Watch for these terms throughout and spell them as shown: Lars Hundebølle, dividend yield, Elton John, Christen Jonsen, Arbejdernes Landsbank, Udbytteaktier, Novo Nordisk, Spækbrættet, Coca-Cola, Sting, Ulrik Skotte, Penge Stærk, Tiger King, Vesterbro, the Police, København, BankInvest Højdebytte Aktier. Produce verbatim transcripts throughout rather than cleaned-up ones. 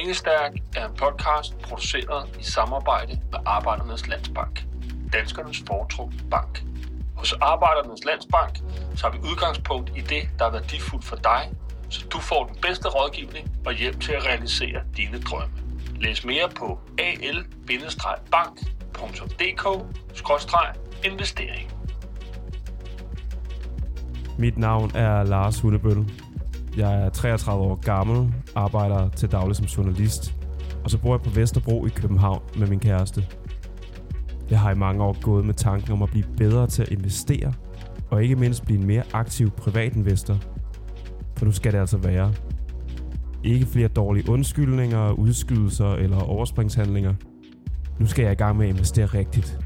Penge Stærk er en podcast produceret i samarbejde med Arbejdernes Landsbank, danskernes foretrukne bank. Hos Arbejdernes Landsbank tager vi udgangspunkt i det, der er værdifuldt for dig, så du får den bedste rådgivning og hjælp til at realisere dine drømme. Læs mere på al bindestreg bank punktum d k skråstreg investering. Mit navn er Lars Hundebølle. Jeg er treogtredive år gammel, arbejder til daglig som journalist, og så bor jeg på Vesterbro i København med min kæreste. Jeg har i mange år gået med tanken om at blive bedre til at investere, og ikke mindst blive en mere aktiv privatinvestor. For nu skal det altså være. Ikke flere dårlige undskyldninger, udskydelser eller overspringshandlinger. Nu skal jeg i gang med at investere rigtigt.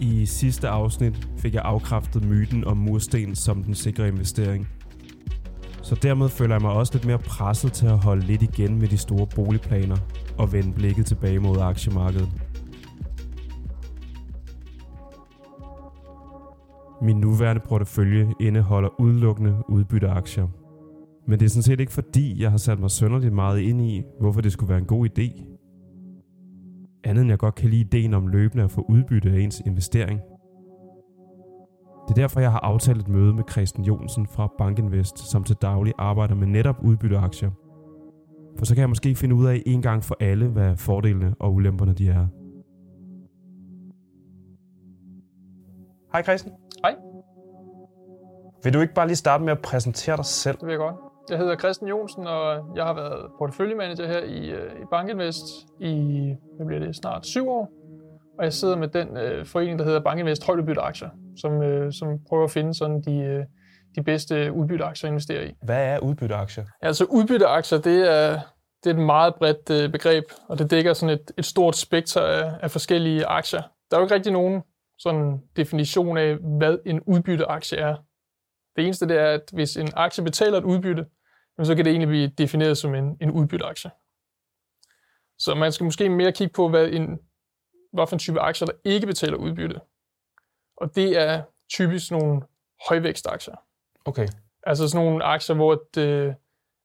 I sidste afsnit fik jeg afkræftet myten om mursten som den sikre investering. Så dermed føler jeg mig også lidt mere presset til at holde lidt igen med de store boligplaner og vende blikket tilbage mod aktiemarkedet. Min nuværende portefølje indeholder udelukkende udbytteaktier. Men det er sådan set ikke fordi, jeg har sat mig synderligt meget ind i, hvorfor det skulle være en god idé. Andet end jeg godt kan lide ideen om løbende at få udbytte af ens investering. Det er derfor, jeg har aftalt et møde med Christen Jonsen fra BankInvest, som til daglig arbejder med netop udbytteaktier. For så kan jeg måske finde ud af en gang for alle, hvad fordelene og ulemperne de er. Hej Christen. Hej. Vil du ikke bare lige starte med at præsentere dig selv? Det vil jeg godt. Jeg hedder Christen Jonsen, og jeg har været porteføljemanager her i, i BankInvest i hvad bliver det, snart syv år. Og jeg sidder med den øh, forening, der hedder BankInvest Højdebytte Aktier, som, øh, som prøver at finde sådan de, øh, de bedste udbytteaktier at investere i. Hvad er udbytteaktier? Altså udbytteaktier, det er, det er et meget bredt øh, begreb, og det dækker sådan et, et stort spekter af, af forskellige aktier. Der er jo ikke rigtig nogen sådan definition af, hvad en udbytteaktie er. Det eneste det er, at hvis en aktie betaler et udbytte, så kan det egentlig blive defineret som en, en udbytteaktie. Så man skal måske mere kigge på, hvad en, hvad for en type aktier, der ikke betaler udbytte. Og det er typisk nogle højvækstaktier. Okay. Altså sådan nogle aktier, hvor det,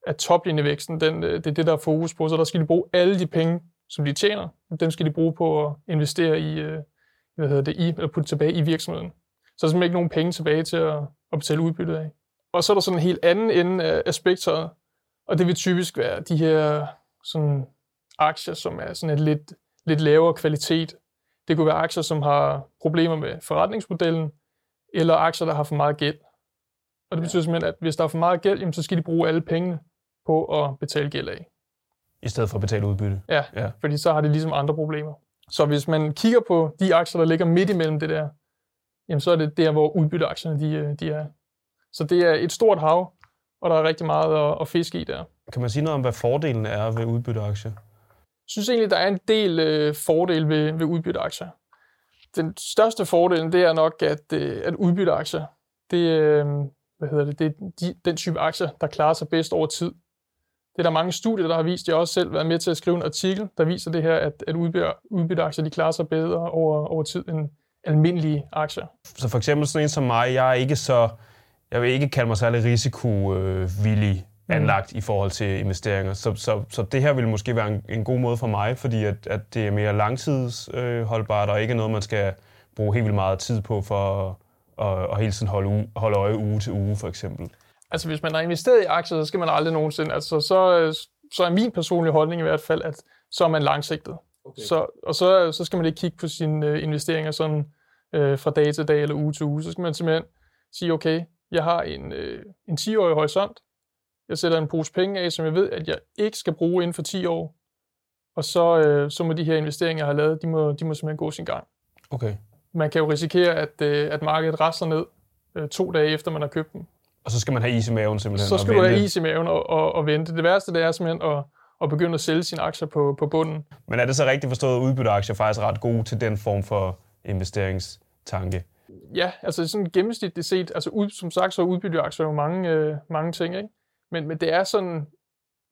at toplinjevæksten, den, det er det, der er fokus på. Så der skal de bruge alle de penge, som de tjener. Dem skal de bruge på at investere i, hvad hedder det, i eller putte tilbage i virksomheden. Så er der simpelthen ikke nogen penge tilbage til at, at betale udbyttet af. Og så er der sådan en helt anden ende af aspekter, og det vil typisk være de her sådan, aktier, som er sådan et lidt, lidt lavere kvalitet. Det kunne være aktier, som har problemer med forretningsmodellen, eller aktier, der har for meget gæld. Og det betyder simpelthen, at hvis der er for meget gæld, jamen, så skal de bruge alle pengene på at betale gæld af. I stedet for at betale udbytte? Ja, ja, fordi så har de ligesom andre problemer. Så hvis man kigger på de aktier, der ligger midt imellem det der, jamen så er det der, hvor udbytteaktierne de, de er. Så det er et stort hav, og der er rigtig meget at, at fiske i der. Kan man sige noget om, hvad fordelen er ved udbytteaktier? Jeg synes egentlig, der er en del øh, fordel ved, ved udbytteaktier. Den største fordel, det er nok, at, øh, at udbytteaktier, det, øh, hvad hedder det, det er de, den type aktier, der klarer sig bedst over tid. Det er der mange studier, der har vist. Jeg har også selv været med til at skrive en artikel, der viser det her, at, at udbytteaktier de klarer sig bedre over, over tid end almindelige aktier. Så for eksempel sådan en som mig, jeg er ikke så, jeg vil ikke kalde mig særlig risikovillig anlagt mm. i forhold til investeringer. Så, så, så det her vil måske være en, en god måde for mig, fordi at, at det er mere langtidsholdbart, og ikke noget, man skal bruge helt vildt meget tid på for at, at hele tiden holde, uge, holde øje uge til uge, for eksempel. Altså hvis man har investeret i aktier, så skal man aldrig nogensinde, altså så, så er min personlige holdning i hvert fald, at så er man langsigtet. Okay. Så, og så, så skal man ikke kigge på sine investeringer sådan øh, fra dag til dag eller uge til uge. Så skal man simpelthen sige, okay, jeg har en, øh, en ti-årig horisont. Jeg sætter en pose penge af, som jeg ved, at jeg ikke skal bruge inden for ti år. Og så, øh, så må de her investeringer, jeg har lavet, de må, de må simpelthen gå sin gang. Okay. Man kan jo risikere, at, øh, at markedet rasler ned øh, to dage efter, man har købt dem. Og så skal man have is i maven simpelthen. Så skal du have is i maven og, og, og vente. Det værste det er simpelthen at og begynde at sælge sine aktier på, på bunden. Men er det så rigtigt forstået, at udbytteaktier faktisk er ret gode til den form for investeringstanke? Ja, altså sådan gennemsnitligt set, altså ud, som sagt, så udbytteaktier jo mange, øh, mange ting, ikke? Men, men det er sådan,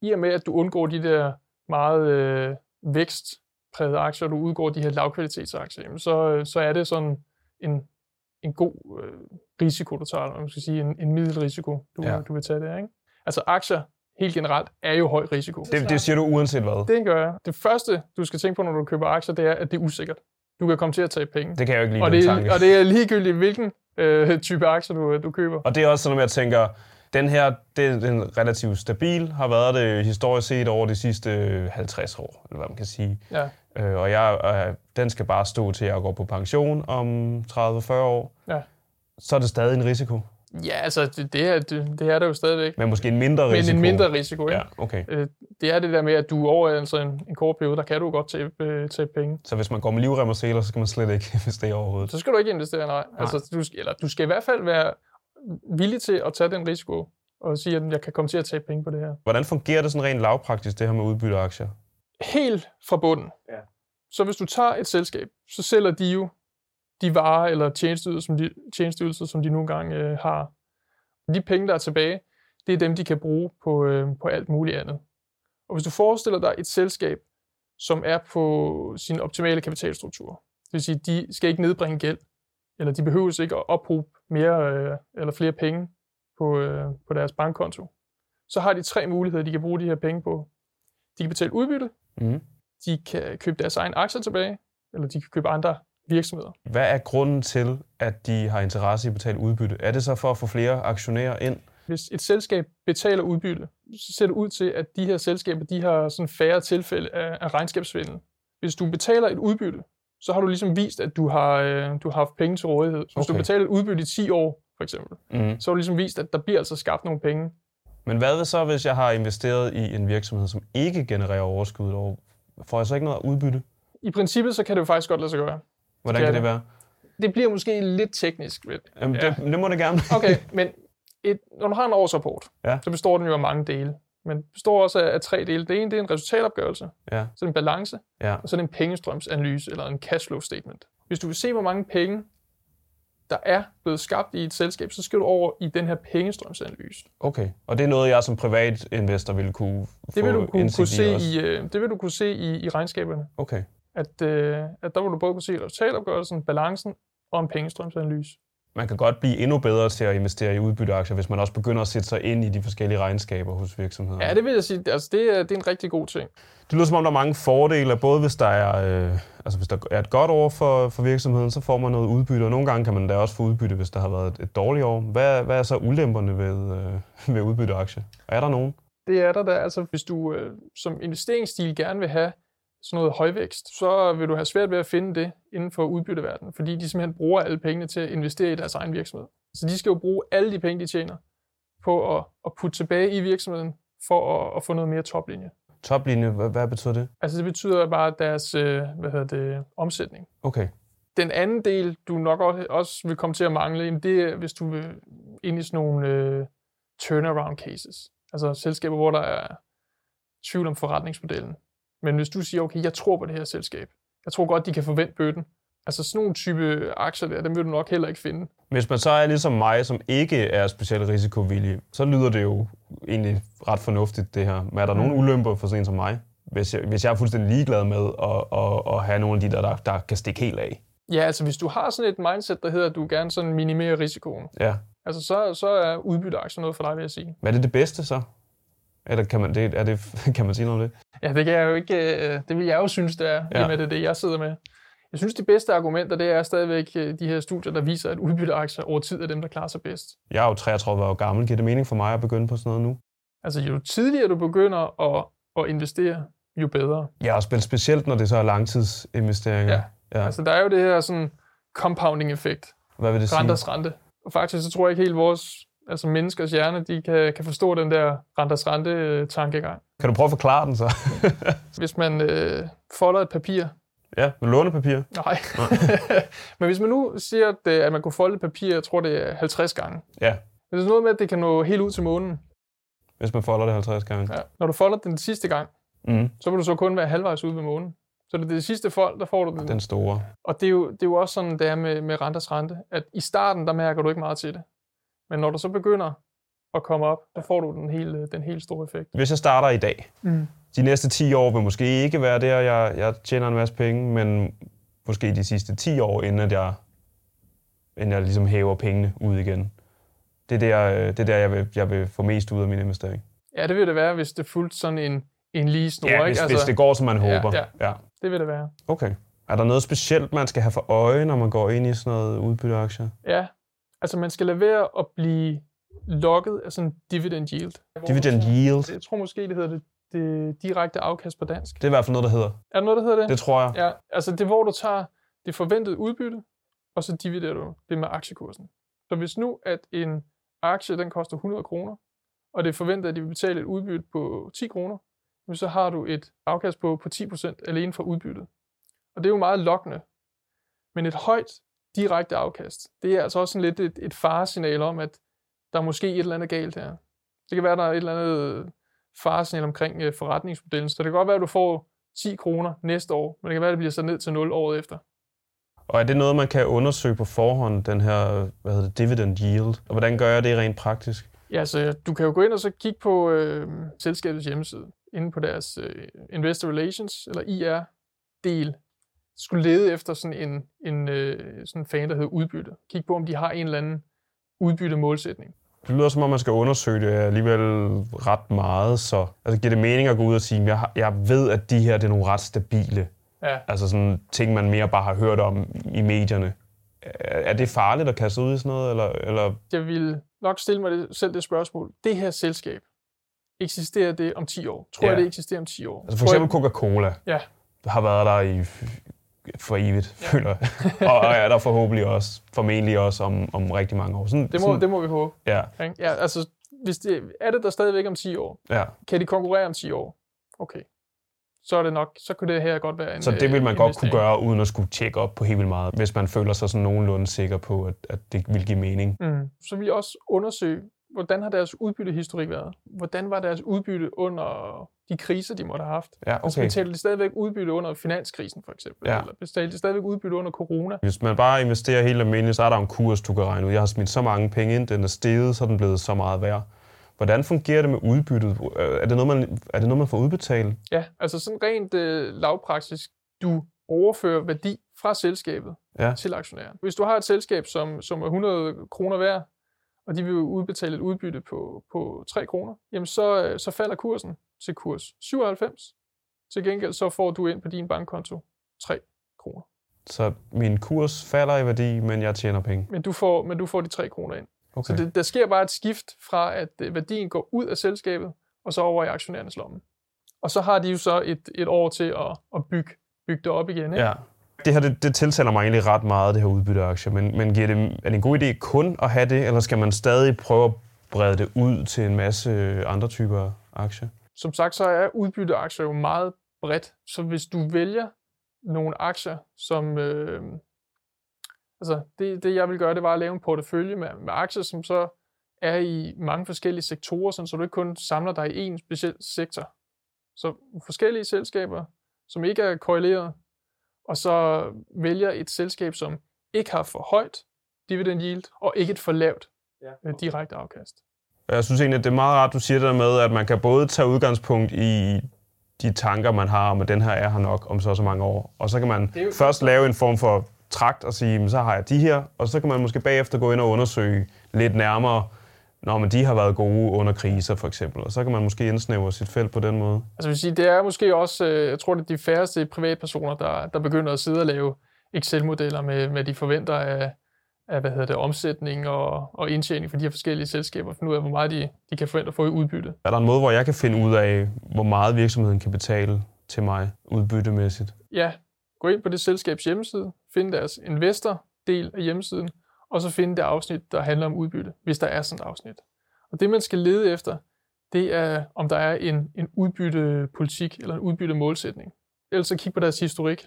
i og med at du undgår de der meget øh, vækstprægede aktier, og du udgår de her lavkvalitetsaktier, jamen så, så er det sådan en, en god øh, risiko, du tager, man skal sige, en, en middelrisiko, du, ja. du vil tage der, ikke? Altså aktier helt generelt er jo høj risiko. Det, det siger du uanset hvad? Det gør jeg. Det første, du skal tænke på, når du køber aktier, det er, at det er usikkert. Du kan komme til at tage penge. Det kan jeg jo ikke lide, og det, er, og det er ligegyldigt, hvilken øh, type aktier, du, du køber. Og det er også sådan, at jeg tænker, den her, det er en relativt stabil, har været det historisk set over de sidste halvtreds år, eller hvad man kan sige. Ja. Øh, og jeg, øh, den skal bare stå til, at jeg går på pension om tredive til fyrre år. Ja. Så er det stadig en risiko. Ja, altså det, det, er, det, det er der jo stadigvæk. Men måske en mindre risiko. Men en mindre risiko, ikke? Ja, okay. Øh, det er det der med, at du over altså en, en kort periode, der kan du godt tage, øh, tage penge. Så hvis man går med livrem og seler, så skal man slet ikke investere overhovedet? Så skal du ikke investere, nej. nej. Altså, du, eller, du skal i hvert fald være villig til at tage den risiko og sige, at jeg kan komme til at tage penge på det her. Hvordan fungerer det sådan rent lavpraktisk, det her med udbytteaktier? Helt fra bunden. Ja. Så hvis du tager et selskab, så sælger de jo de varer eller tjenesteydelser, som de, tjenesteydelser, som de nogle gange øh, har. De penge, der er tilbage, det er dem, de kan bruge på, øh, på alt muligt andet. Og hvis du forestiller dig et selskab, som er på sin optimale kapitalstruktur, det vil sige, de skal ikke nedbringe gæld, eller de behøves ikke at ophobe mere øh, eller flere penge på, øh, på deres bankkonto, så har de tre muligheder, de kan bruge de her penge på. De kan betale udbytte, mm. de kan købe deres egen aktier tilbage, eller de kan købe andre virksomheder. Hvad er grunden til, at de har interesse i at betale udbytte? Er det så for at få flere aktionærer ind? Hvis et selskab betaler udbytte, så ser det ud til, at de her selskaber de har sådan færre tilfælde af regnskabssvindel. Hvis du betaler et udbytte, så har du ligesom vist, at du har, du har haft penge til rådighed. Så hvis okay. du betaler et udbytte i ti år, for eksempel, mm. så har du ligesom vist, at der bliver altså skabt nogle penge. Men hvad så, hvis jeg har investeret i en virksomhed, som ikke genererer overskud over? Får jeg så ikke noget udbytte? I princippet så kan det jo faktisk godt lade sig gøre. Hvordan kan det være? Det bliver måske lidt teknisk. Jamen, ja. det, det må det gerne. Okay, men et, når du har en årsrapport, ja. så består den jo af mange dele. Men består også af, af tre dele. Det ene det er en resultatopgørelse, ja. så er en balance, ja. og så er det en pengestrømsanalyse eller en cashflow statement. Hvis du vil se, hvor mange penge, der er blevet skabt i et selskab, så skal du over i den her pengestrømsanalyse. Okay, og det er noget, jeg som privat investor ville kunne det vil få du kunne, kunne se i, det vil du kunne se i, i regnskaberne. Okay. At, øh, at der vil du både kunne se resultatopgørelsen, balancen og en pengestrømsanalyse. Man kan godt blive endnu bedre til at investere i udbytteaktier, hvis man også begynder at sætte sig ind i de forskellige regnskaber hos virksomheder. Ja, det vil jeg sige. Altså, det, er, det er en rigtig god ting. Det lyder som om, der er mange fordele, både hvis der er, øh, altså, hvis der er et godt år for, for virksomheden, så får man noget udbytte, og nogle gange kan man da også få udbytte, hvis der har været et, et dårligt år. Hvad, hvad er så ulemperne ved, øh, ved udbytteaktier? Er der nogen? Det er der da. Altså, hvis du øh, som investeringsstil gerne vil have sådan noget højvækst, så vil du have svært ved at finde det inden for udbytteverdenen, fordi de simpelthen bruger alle pengene til at investere i deres egen virksomhed. Så de skal jo bruge alle de penge, de tjener, på at, at putte tilbage i virksomheden, for at, at få noget mere toplinje. Toplinje, hvad, hvad betyder det? Altså det betyder bare deres hvad hedder det, omsætning. Okay. Den anden del, du nok også vil komme til at mangle, det er, hvis du vil ind i sådan nogle uh, turnaround cases. Altså selskaber, hvor der er tvivl om forretningsmodellen. Men hvis du siger, okay, jeg tror på det her selskab, jeg tror godt, de kan forvente bøtten. Altså sådan nogle type aktier der, dem vil du nok heller ikke finde. Hvis man så er ligesom mig, som ikke er specielt risikovillig, så lyder det jo egentlig ret fornuftigt det her. Men er der mm. nogen ulemper for sådan en som mig, hvis jeg, hvis jeg er fuldstændig ligeglad med at, at, at have nogle af de der, der, der kan stikke helt af? Ja, altså hvis du har sådan et mindset, der hedder, at du gerne sådan minimerer risikoen, ja. altså så, så er udbytteaktier noget for dig, vil jeg sige. Hvad er det det bedste så? Eller kan man, det, er det, kan man sige noget om det? Ja, det kan jeg jo ikke. Det vil jeg jo synes, det er, ja. med det, det jeg sidder med. Jeg synes, de bedste argumenter, det er stadigvæk de her studier, der viser, at udbytteaktier over tid er dem, der klarer sig bedst. Jeg er jo treogtredive år gammel. Giver det mening for mig at begynde på sådan noget nu? Altså, jo tidligere du begynder at, at investere, jo bedre. Ja, og specielt når det så er langtidsinvesteringer. Ja, ja. Altså der er jo det her sådan compounding-effekt. Hvad vil det sige? Renters rente. Og faktisk så tror jeg ikke helt vores... Altså menneskers hjerne, de kan, kan forstå den der renters rente-tankegang. Kan du prøve at forklare den så? Hvis man øh, folder et papir. Ja, lånepapir. Nej. Men hvis man nu siger, at, at man kunne folde et papir, jeg tror det er halvtreds gange. Ja. Men det er noget med, at det kan nå helt ud til månen. Hvis man folder det halvtreds gange. Ja. Når du folder den sidste gang, mm. så vil du så kun være halvvejs ude ved månen. Så det er det sidste fold, der får du den. Den store. Og det er jo, det er jo også sådan, det er med, med renters rente, at i starten, der mærker du ikke meget til det. Men når du så begynder at komme op, der får du den helt den helt store effekt. Hvis jeg starter i dag, mm. de næste ti år vil måske ikke være der, jeg, jeg tjener en masse penge, men måske de sidste ti år, inden at jeg, inden jeg ligesom hæver pengene ud igen. Det er der, det er der jeg, vil, jeg vil få mest ud af min investering. Ja, det vil det være, hvis det fulgte sådan en, en lige snor. Ja, hvis, altså, hvis det går, som man håber. Ja, ja, ja, det vil det være. Okay. Er der noget specielt, man skal have for øje, når man går ind i sådan noget udbytteaktier? Ja, altså man skal lade være at blive lokket af sådan en dividend yield. Dividend yield? Jeg tror måske, det hedder det, det direkte afkast på dansk. Det er i hvert fald noget, der hedder. Er der noget, der hedder det? Det tror jeg. Ja, altså det hvor du tager det forventede udbytte, og så dividerer du det med aktiekursen. Så hvis nu, at en aktie, den koster hundrede kroner, og det er forventet, at de vil betale et udbytte på ti kroner, så har du et afkast på, på ti procent alene fra udbyttet. Og det er jo meget lokkende. Men et højt direkte afkast, det er altså også sådan lidt et, et faresignal om, at der er måske et eller andet galt her. Det kan være, at der er et eller andet faresignal omkring forretningsmodellen. Så det kan godt være, at du får ti kroner næste år, men det kan være, at det bliver så ned til nul året efter. Og er det noget, man kan undersøge på forhånd, den her hvad hedder det, dividend yield? Og hvordan gør jeg det rent praktisk? Ja, så du kan jo gå ind og så kigge på øh, selskabets hjemmeside, inde på deres øh, Investor Relations, eller I R-del. Skulle lede efter sådan en, en øh, sådan fan, der hedder udbytte. Kig på, om de har en eller anden udbyttemålsætning. Det lyder som om, man skal undersøge det alligevel ret meget, så altså, giver det mening at gå ud og sige, at jeg, jeg ved, at de her det er nogle ret stabile. Ja. Altså sådan ting, man mere bare har hørt om i medierne. Er det farligt at kaste ud i sådan noget? Eller, eller? Jeg vil nok stille mig det, selv det spørgsmål. Det her selskab, eksisterer det om ti år? Tror ja. jeg, det eksisterer om ti år? Altså for eksempel jeg... Coca-Cola ja. har været der i for evigt, ja. føler jeg. Og, og er der forhåbentlig også, formentlig også om, om rigtig mange år. Sådan, det, må, sådan... det må vi håbe. Ja. Ja, altså, hvis det, er det der stadigvæk om ti år? Ja. Kan de konkurrere om ti år? Okay. Så er det nok, så kunne det her godt være en Så det vil man godt kunne gøre, uden at skulle tjekke op på helt vildt meget, hvis man føler sig sådan nogenlunde sikker på, at, at det vil give mening. Mm. Så vi også undersøge, hvordan har deres udbyttehistorik været? Hvordan var deres udbytte under de kriser, de måtte have haft? Ja, okay. Altså betalte de stadigvæk udbytte under finanskrisen, for eksempel? Ja. Eller betalte de stadigvæk udbytte under corona? Hvis man bare investerer helt almindeligt, så er der en kurs, du kan regne ud. Jeg har smidt så mange penge ind, den er steget, så er den blevet så meget værd. Hvordan fungerer det med udbyttet? Er det noget, man, er det noget, man får udbetalt? Ja, altså sådan rent øh, lavpraktisk. Du overfører værdi fra selskabet ja. til aktionæren. Hvis du har et selskab, som, som er hundrede kroner værd, og de vil udbetale et udbytte på, på tre kroner, jamen så, så falder kursen til kurs syvoghalvfems. Til gengæld så får du ind på din bankkonto tre kroner. Så min kurs falder i værdi, men jeg tjener penge? Men du får, men du får de tre kroner ind. Okay. Så det, der sker bare et skift fra, at værdien går ud af selskabet, og så over i aktionærernes lomme. Og så har de jo så et, et år til at, at bygge, bygge det op igen. Ikke? Ja. Det her, det, det tiltaler mig egentlig ret meget, det her udbytteaktier, men, men giver det, er det en god idé kun at have det, eller skal man stadig prøve at brede det ud til en masse andre typer aktier? Som sagt, så er udbytteaktier jo meget bredt, så hvis du vælger nogle aktier, som... Øh, altså, det, det jeg vil gøre, det var at lave en portefølje med, med aktier, som så er i mange forskellige sektorer, sådan, så du ikke kun samler dig i én speciel sektor. Så forskellige selskaber, som ikke er korreleret, og så vælger et selskab, som ikke har for højt dividend yield, og ikke et for lavt ja, okay. direkte afkast. Jeg synes egentlig, at det er meget rart, du siger det der med, at man kan både tage udgangspunkt i de tanker, man har om, at den her er her nok om så så mange år, og så kan man jo... først lave en form for trakt og sige, så har jeg de her, og så kan man måske bagefter gå ind og undersøge lidt nærmere, når man de har været gode under kriser for eksempel, og så kan man måske indsnævre sit felt på den måde. Altså vil sige, det er måske også, jeg tror det er de færreste privatpersoner, der, der begynder at sidde og lave Excel-modeller med, med de forventer af, af hvad hedder det, omsætning og, og indtjening for de her forskellige selskaber, og finde ud af, hvor meget de, de kan forvente at få i udbytte. Er der en måde, hvor jeg kan finde ud af, hvor meget virksomheden kan betale til mig udbyttemæssigt? Ja, gå ind på det selskabs hjemmeside, find deres investor-del af hjemmesiden, og så finde det afsnit, der handler om udbytte, hvis der er sådan et afsnit. Og det, man skal lede efter, det er, om der er en, en udbyttepolitik eller en udbyttemålsætning. Ellers så kig på deres historik,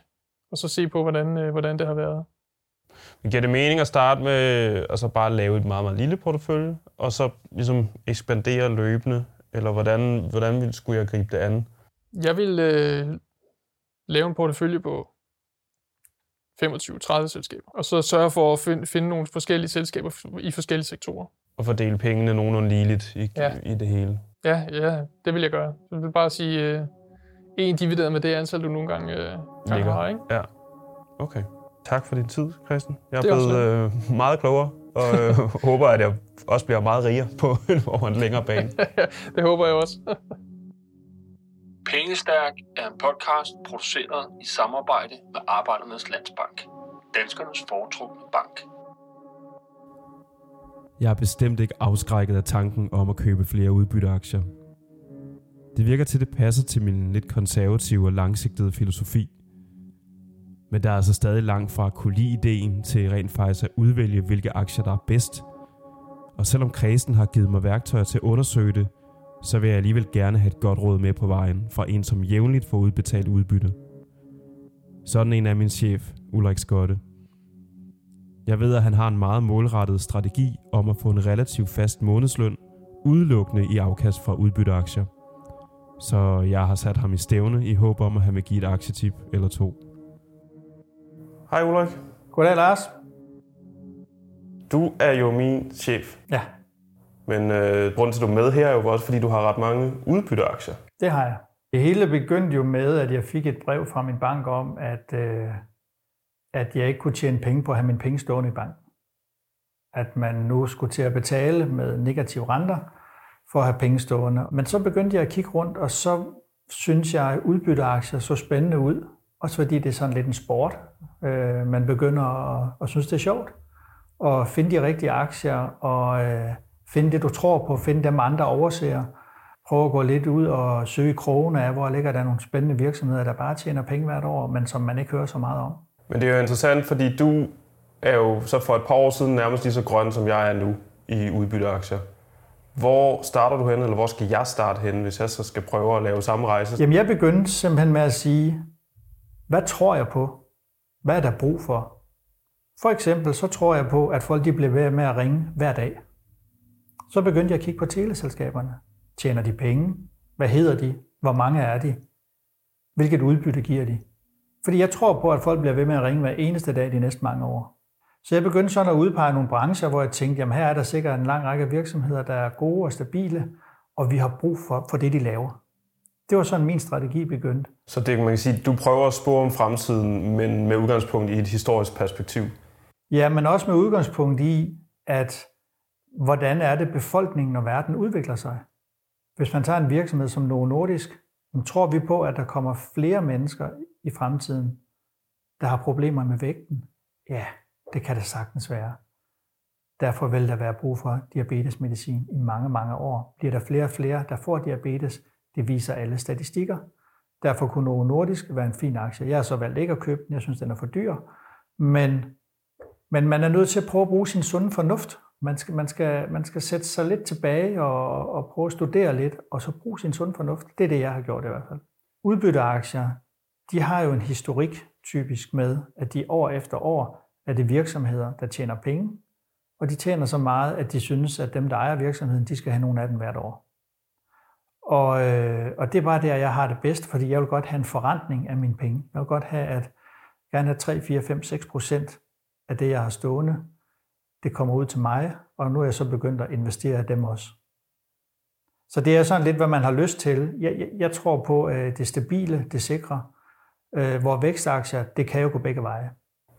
og så se på, hvordan, hvordan det har været. Men giver det mening at starte med at så bare lave et meget, meget lille portefølje, og så ligesom ekspandere løbende? Eller hvordan, hvordan skulle jeg gribe det an? Jeg vil øh, lave en portefølje på femogtyve til tredive selskaber, og så sørge for at finde, finde nogle forskellige selskaber i forskellige sektorer. Og fordele pengene nogenlunde ligeligt i, ja. i det hele. Ja, ja, det vil jeg gøre. Så vil jeg bare sige, en øh, divideret med det antal, du nogle gange, øh, gange har, ikke? Ja, okay. Tak for din tid, Christen. Jeg er blevet øh, meget klogere. og øh, håber, at jeg også bliver meget rigere på over en længere bane. Det håber jeg også. Penge Stærk er en podcast produceret i samarbejde med Arbejdernes Landsbank, danskernes foretrukne bank. Jeg er bestemt ikke afskrækket af tanken om at købe flere udbytteaktier. Det virker til, at det passer til min lidt konservative og langsigtede filosofi. Men der er altså stadig langt fra at kunne lide ideen til rent faktisk at udvælge, hvilke aktier der er bedst. Og selvom Christen har givet mig værktøjer til at undersøge det, så vil jeg alligevel gerne have et godt råd med på vejen fra en, som jævnligt får udbetalt udbytte. Sådan en er min chef, Ulrik Skotte. Jeg ved, at han har en meget målrettet strategi om at få en relativt fast månedsløn, udelukkende i afkast fra udbytteaktier. Så jeg har sat ham i stævne i håb om, at han vil give et aktietip eller to. Hej Ulrik. Goddag Lars. Du er jo min chef. Ja. Men øh, grunden til, at du er med her, er jo også, fordi du har ret mange udbytteaktier. Det har jeg. Det hele begyndte jo med, at jeg fik et brev fra min bank om, at, øh, at jeg ikke kunne tjene penge på at have mine penge stående i banken. At man nu skulle til at betale med negative renter for at have penge stående. Men så begyndte jeg at kigge rundt, og så synes jeg, at udbytteaktier så spændende ud. Også fordi det er sådan lidt en sport. Øh, man begynder at, at synes, det er sjovt. Og finde de rigtige aktier, og øh, finde det, du tror på, finde dem, andre overser. Prøv at gå lidt ud og søge krogene af, hvor ligger der nogle spændende virksomheder, der bare tjener penge hvert år, men som man ikke hører så meget om. Men det er jo interessant, fordi du er jo så for et par år siden nærmest lige så grøn, som jeg er nu i udbytteaktier. Hvor starter du hen, eller hvor skal jeg starte hen, hvis jeg så skal prøve at lave samme rejse? Jamen jeg begyndte simpelthen med at sige, hvad tror jeg på? Hvad er der brug for? For eksempel så tror jeg på, at folk de bliver ved med at ringe hver dag. Så begyndte jeg at kigge på teleselskaberne. Tjener de penge? Hvad hedder de? Hvor mange er de? Hvilket udbytte giver de? Fordi jeg tror på, at folk bliver ved med at ringe hver eneste dag de næste mange år. Så jeg begyndte sådan at udpege nogle brancher, hvor jeg tænkte, jamen her er der sikkert en lang række virksomheder, der er gode og stabile, og vi har brug for, for det, de laver. Det var sådan min strategi begyndte. Så det man kan sige, du prøver at spå om fremtiden, men med udgangspunkt i et historisk perspektiv? Ja, men også med udgangspunkt i, at hvordan er det befolkningen og verden udvikler sig? Hvis man tager en virksomhed som Novo Nordisk, så tror vi på, at der kommer flere mennesker i fremtiden, der har problemer med vægten. Ja, det kan det sagtens være. Derfor vil der være brug for diabetesmedicin i mange, mange år. Bliver der flere og flere, der får diabetes, det viser alle statistikker. Derfor kunne Novo Nordisk være en fin aktie. Jeg har så valgt ikke at købe den, jeg synes, den er for dyr. Men, men man er nødt til at prøve at bruge sin sunde fornuft. Man skal, man, skal, man skal sætte sig lidt tilbage og, og prøve at studere lidt, og så bruge sin sunde fornuft. Det er det, jeg har gjort i hvert fald. Udbytteaktier, de har jo en historik typisk med, at de år efter år er det virksomheder, der tjener penge, og de tjener så meget, at de synes, at dem, der ejer virksomheden, de skal have nogle af dem hvert år. Og, øh, og det er bare der, jeg har det bedst, fordi jeg vil godt have en forrentning af mine penge. Jeg vil godt have, at gerne have tre, fire, fem, seks procent af det, jeg har stående, det kommer ud til mig, og nu er jeg så begyndt at investere i dem også. Så det er sådan lidt, hvad man har lyst til. Jeg, jeg, jeg tror på øh, det stabile, det sikre, øh, hvor vækstaktier, det kan jo gå begge veje.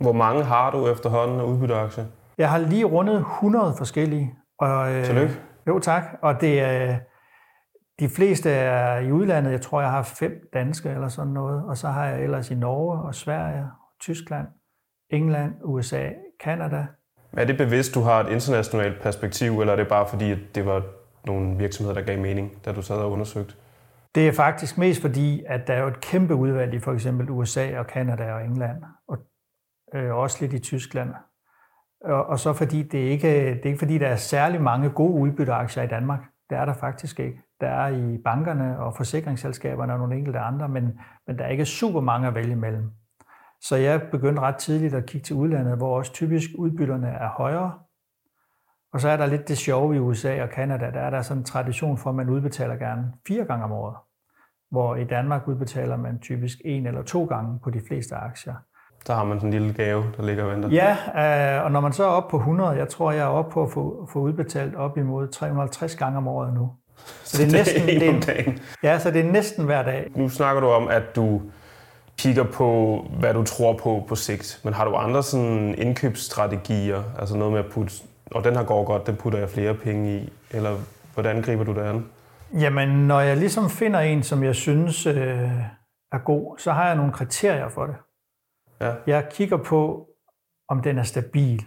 Hvor mange har du efterhånden af udbytteaktier? Jeg har lige rundet hundrede forskellige. Og, øh, Tillykke. Jo tak, og det er... Øh, De fleste er i udlandet. Jeg tror, jeg har fem danske eller sådan noget. Og så har jeg ellers i Norge og Sverige, Tyskland, England, U S A, Kanada. Er det bevidst, du har et internationalt perspektiv, eller er det bare fordi, at det var nogle virksomheder, der gav mening, da du sad og undersøgte? Det er faktisk mest fordi, at der er jo et kæmpe udvalg i for eksempel U S A og Kanada og England. Og også lidt i Tyskland. Og så fordi det ikke, det er ikke fordi, der er særlig mange gode udbytteaktier i Danmark. Det er der faktisk ikke. Der er i bankerne og forsikringsselskaberne og nogle enkelte andre, men, men der er ikke super mange at vælge imellem. Så jeg begyndte ret tidligt at kigge til udlandet, hvor også typisk udbytterne er højere. Og så er der lidt det sjove i U S A og Kanada. Der er der sådan en tradition for, at man udbetaler gerne fire gange om året. Hvor i Danmark udbetaler man typisk en eller to gange på de fleste aktier. Der har man sådan en lille gave, der ligger og venter. Ja, øh, og når man så er oppe på hundrede, jeg tror, jeg er oppe på at få, få udbetalt op imod tre hundrede og halvtreds gange om året nu. Så det er næsten det er en dagen. Ja, så det er næsten hver dag. Nu snakker du om, at du kigger på, hvad du tror på på sigt. Men har du andre sådan indkøbsstrategier? Altså noget med at putte når den her går godt, den putter jeg flere penge i, eller hvordan griber du det an? Jamen, når jeg ligesom finder en, som jeg synes øh, er god, så har jeg nogle kriterier for det. Ja. Jeg kigger på, om den er stabil,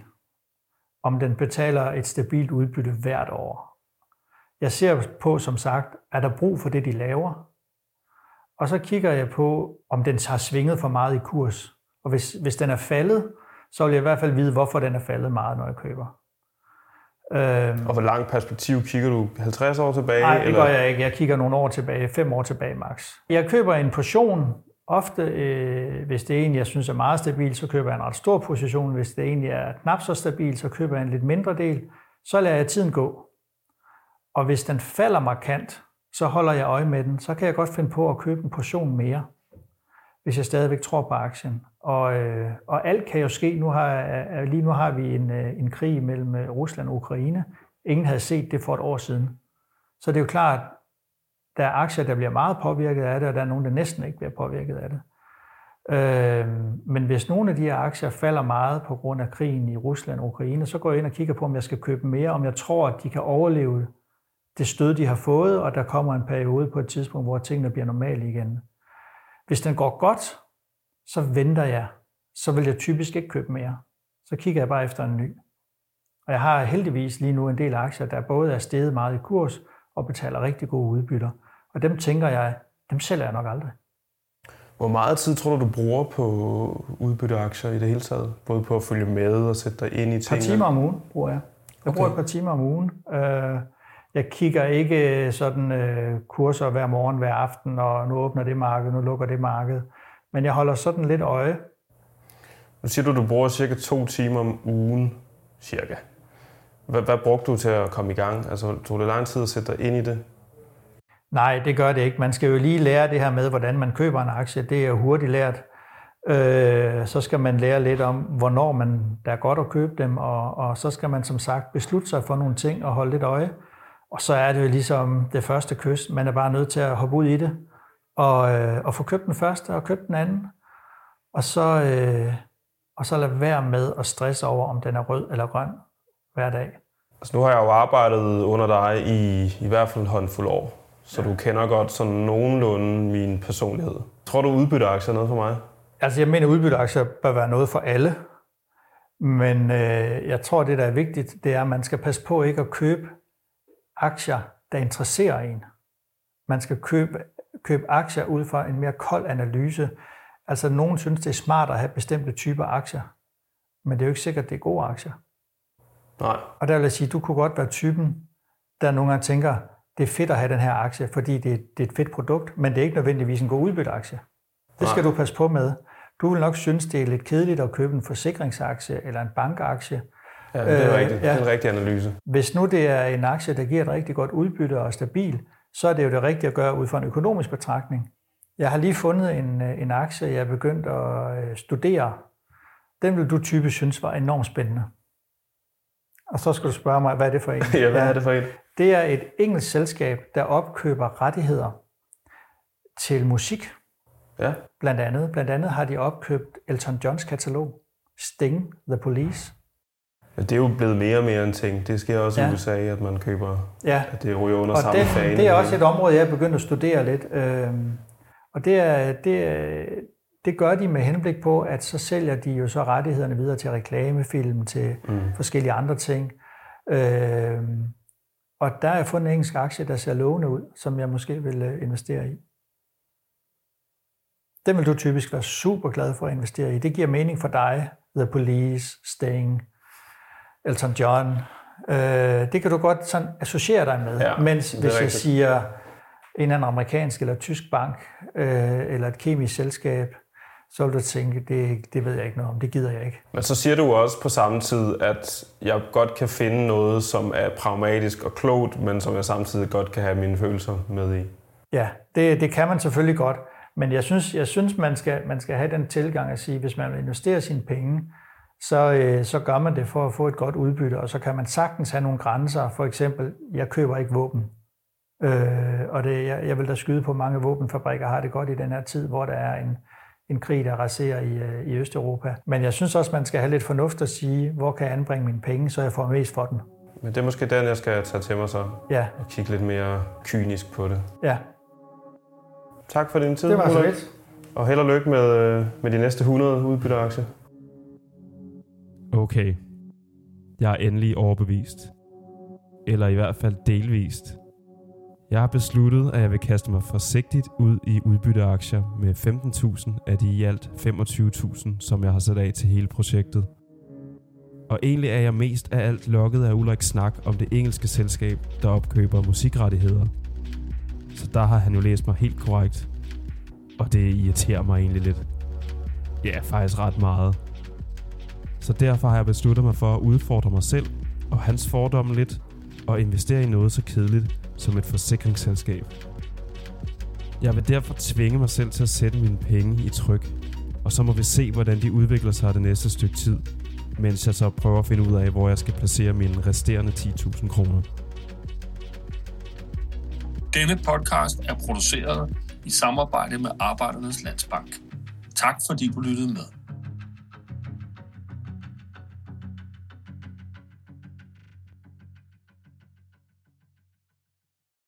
om den betaler et stabilt udbytte hvert år. Jeg ser på, som sagt, er der brug for det, de laver? Og så kigger jeg på, om den har svinget for meget i kurs. Og hvis, hvis den er faldet, så vil jeg i hvert fald vide, hvorfor den er faldet meget, når jeg køber. Øhm, og hvor langt perspektiv kigger du? halvtreds år tilbage? Nej, det eller? Gør jeg ikke. Jeg kigger nogle år tilbage. Fem år tilbage, max. Jeg køber en portion. Ofte, øh, hvis det er en, jeg synes er meget stabil, så køber jeg en ret stor position. Hvis det er en, jeg er knap så stabil, så køber jeg en lidt mindre del. Så lader jeg tiden gå. Og hvis den falder markant, så holder jeg øje med den. Så kan jeg godt finde på at købe en portion mere, hvis jeg stadigvæk tror på aktien. Og, øh, og alt kan jo ske. Nu har, lige nu har vi en, en krig mellem Rusland og Ukraine. Ingen havde set det for et år siden. Så det er jo klart, at der er aktier, der bliver meget påvirket af det, og der er nogen, der næsten ikke bliver påvirket af det. Øh, men hvis nogle af de her aktier falder meget på grund af krigen i Rusland og Ukraine, så går jeg ind og kigger på, om jeg skal købe mere, om jeg tror, at de kan overleve det stød, de har fået, og der kommer en periode på et tidspunkt, hvor tingene bliver normale igen. Hvis den går godt, så venter jeg. Så vil jeg typisk ikke købe mere. Så kigger jeg bare efter en ny. Og jeg har heldigvis lige nu en del aktier, der både er steget meget i kurs og betaler rigtig gode udbytter. Og dem tænker jeg, dem sælger jeg nok aldrig. Hvor meget tid tror du, du bruger på udbytteaktier i det hele taget? Både på at følge med og sætte dig ind i ting? Et par timer om ugen bruger jeg. Jeg okay. bruger et par timer om ugen. Jeg kigger ikke sådan øh, kurser hver morgen, hver aften, og nu åbner det marked, nu lukker det marked. Men jeg holder sådan lidt øje. Nu siger du, du bruger cirka to timer om ugen, cirka. Hvad, hvad brugte du til at komme i gang? Altså, tog det lang tid at sætte dig ind i det? Nej, det gør det ikke. Man skal jo lige lære det her med, hvordan man køber en aktie. Det er hurtigt lært. Øh, så skal man lære lidt om, hvornår man, der er godt at købe dem, og, og så skal man som sagt beslutte sig for nogle ting og holde lidt øje. Og så er det jo ligesom det første kys. Man er bare nødt til at hoppe ud i det, og, øh, og få købt den første og købt den anden. Og så, øh, og så lade være med at stresse over, om den er rød eller grøn hver dag. Altså, nu har jeg jo arbejdet under dig i i hvert fald en håndfuld år, så ja. Du kender godt sådan nogenlunde min personlighed. Tror du, udbytteaktier er noget for mig? Altså, jeg mener, udbytteaktier bør være noget for alle. Men øh, jeg tror, det, der er vigtigt, det er, at man skal passe på ikke at købe aktier, der interesserer en. Man skal købe, købe aktier ud fra en mere kold analyse. Altså, nogen synes, det er smart at have bestemte typer aktier, men det er jo ikke sikkert, det er gode aktier. Nej. Og der vil jeg sige, du kunne godt være typen, der nogle gange tænker, det er fedt at have den her aktie, fordi det er, det er et fedt produkt, men det er ikke nødvendigvis en god udbytteaktie. Det skal Nej. Du passe på med. Du vil nok synes, det er lidt kedeligt at købe en forsikringsaktie eller en bankaktie. Ja, det er, rigtigt. Øh, ja. Det er en rigtig analyse. Hvis nu det er en aktie, der giver et rigtig godt udbytte og er stabil, så er det jo det rigtige at gøre ud fra en økonomisk betragtning. Jeg har lige fundet en, en aktie, jeg er begyndt at studere. Den vil du typisk synes var enormt spændende. Og så skal du spørge mig, hvad er det for en? Ja, hvad er det for en? Det er et engelsk selskab, der opkøber rettigheder til musik. Ja. Blandt andet. Blandt andet har de opkøbt Elton Johns katalog, Sting, The Police. Det er jo blevet mere og mere en ting. Det sker også ja. I U S A, at man køber, ja. At det ryger under og samme den, fane. Det er også et område, jeg er begyndt at studere lidt. Og det, er, det, er, det gør de med henblik på, at så sælger de jo så rettighederne videre til reklamefilm, til mm. forskellige andre ting. Og der er jeg fundet en engelsk aktie, der ser lovende ud, som jeg måske vil investere i. Den vil du typisk være super glad for at investere i. Det giver mening for dig, The Police, Sting, Elton John, øh, det kan du godt sådan associere dig med, ja, mens hvis rigtigt. Jeg siger en anden amerikansk eller tysk bank, øh, eller et kemisk selskab, så vil du tænke, det, det ved jeg ikke noget om, det gider jeg ikke. Men så siger du også på samme tid, at jeg godt kan finde noget, som er pragmatisk og klogt, men som jeg samtidig godt kan have mine følelser med i. Ja, det, det kan man selvfølgelig godt, men jeg synes, jeg synes man, skal, man skal have den tilgang at sige, hvis man vil investere sine penge, Så, øh, så gør man det for at få et godt udbytte, og så kan man sagtens have nogle grænser. For eksempel, jeg køber ikke våben, øh, og det, jeg, jeg vil da skyde på mange våbenfabrikker, har det godt i den her tid, hvor der er en, en krig, der raserer i, i Østeuropa. Men jeg synes også, man skal have lidt fornuft at sige, hvor kan jeg anbringe mine penge, så jeg får mest for den. Men det er måske den, jeg skal tage til mig så, ja. Og kigge lidt mere kynisk på det. Ja. Tak for din tid, det var så lidt. Og held og lykke med, med de næste hundrede udbytteaktier. Okay. Jeg er endelig overbevist. Eller i hvert fald delvist. Jeg har besluttet, at jeg vil kaste mig forsigtigt ud i udbytteaktier med femten tusind af de i alt femogtyve tusind, som jeg har sat af til hele projektet. Og egentlig er jeg mest af alt lokket af Ulriks snak om det engelske selskab, der opkøber musikrettigheder. Så der har han jo læst mig helt korrekt. Og det irriterer mig egentlig lidt. Ja, faktisk ret meget. Så derfor har jeg besluttet mig for at udfordre mig selv og hans fordomme lidt og investere i noget så kedeligt som et forsikringsselskab. Jeg vil derfor tvinge mig selv til at sætte mine penge i tryk, og så må vi se, hvordan de udvikler sig det næste stykke tid, mens jeg så prøver at finde ud af, hvor jeg skal placere mine resterende ti tusind kroner. Denne podcast er produceret i samarbejde med Arbejdernes Landsbank. Tak fordi du lyttede med.